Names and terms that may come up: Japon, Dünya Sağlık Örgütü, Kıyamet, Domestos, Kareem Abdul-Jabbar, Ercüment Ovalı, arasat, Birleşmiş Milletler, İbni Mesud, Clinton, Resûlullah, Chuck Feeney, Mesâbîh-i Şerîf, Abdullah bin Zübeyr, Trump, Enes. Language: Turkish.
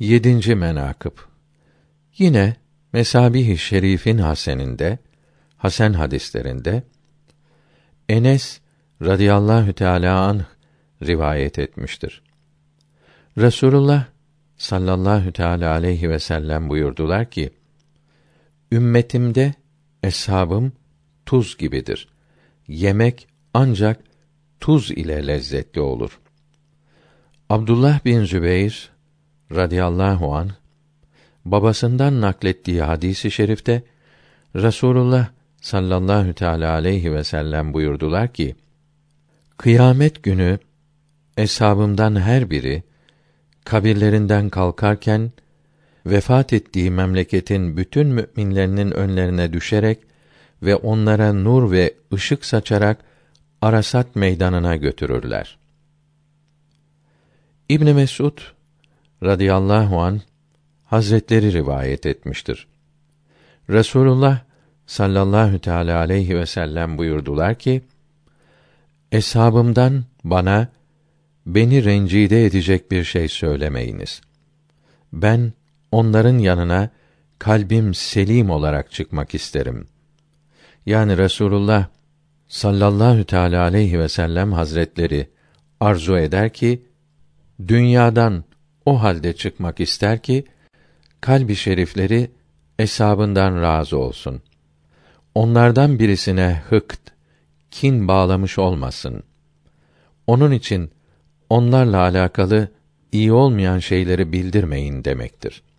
7. menakıb. Yine Mesâbîh-i Şerîf'in haseninde, hasen hadislerinde Enes radıyallahu teâlâ anh rivayet etmiştir. Resûlullah sallallahu teâlâ aleyhi ve sellem buyurdular ki: "Ümmetimde eshabım tuz gibidir. Yemek ancak tuz ile lezzetli olur." Abdullah bin Zübeyr radıyallahu anh babasından naklettiği hadisi şerifte Resulullah sallallahu teâlâ aleyhi ve sellem buyurdular ki: "Kıyamet günü eshabımdan her biri kabirlerinden kalkarken vefat ettiği memleketin bütün müminlerinin önlerine düşerek ve onlara nur ve ışık saçarak Arasat meydanına götürürler." İbni Mesud radıyallahu anh Hazretleri rivayet etmiştir. Resulullah sallallahu teâlâ aleyhi ve sellem buyurdular ki: "Eshabımdan bana, beni rencide edecek bir şey söylemeyiniz. Ben onların yanına kalbim selim olarak çıkmak isterim." Yani Resulullah sallallahu teâlâ aleyhi ve sellem Hazretleri arzu eder ki, dünyadan o halde çıkmak ister ki, kalb-i şerifleri eshabından razı olsun. Onlardan birisine hıkt, kin bağlamış olmasın. Onun için onlarla alakalı iyi olmayan şeyleri bildirmeyin demektir.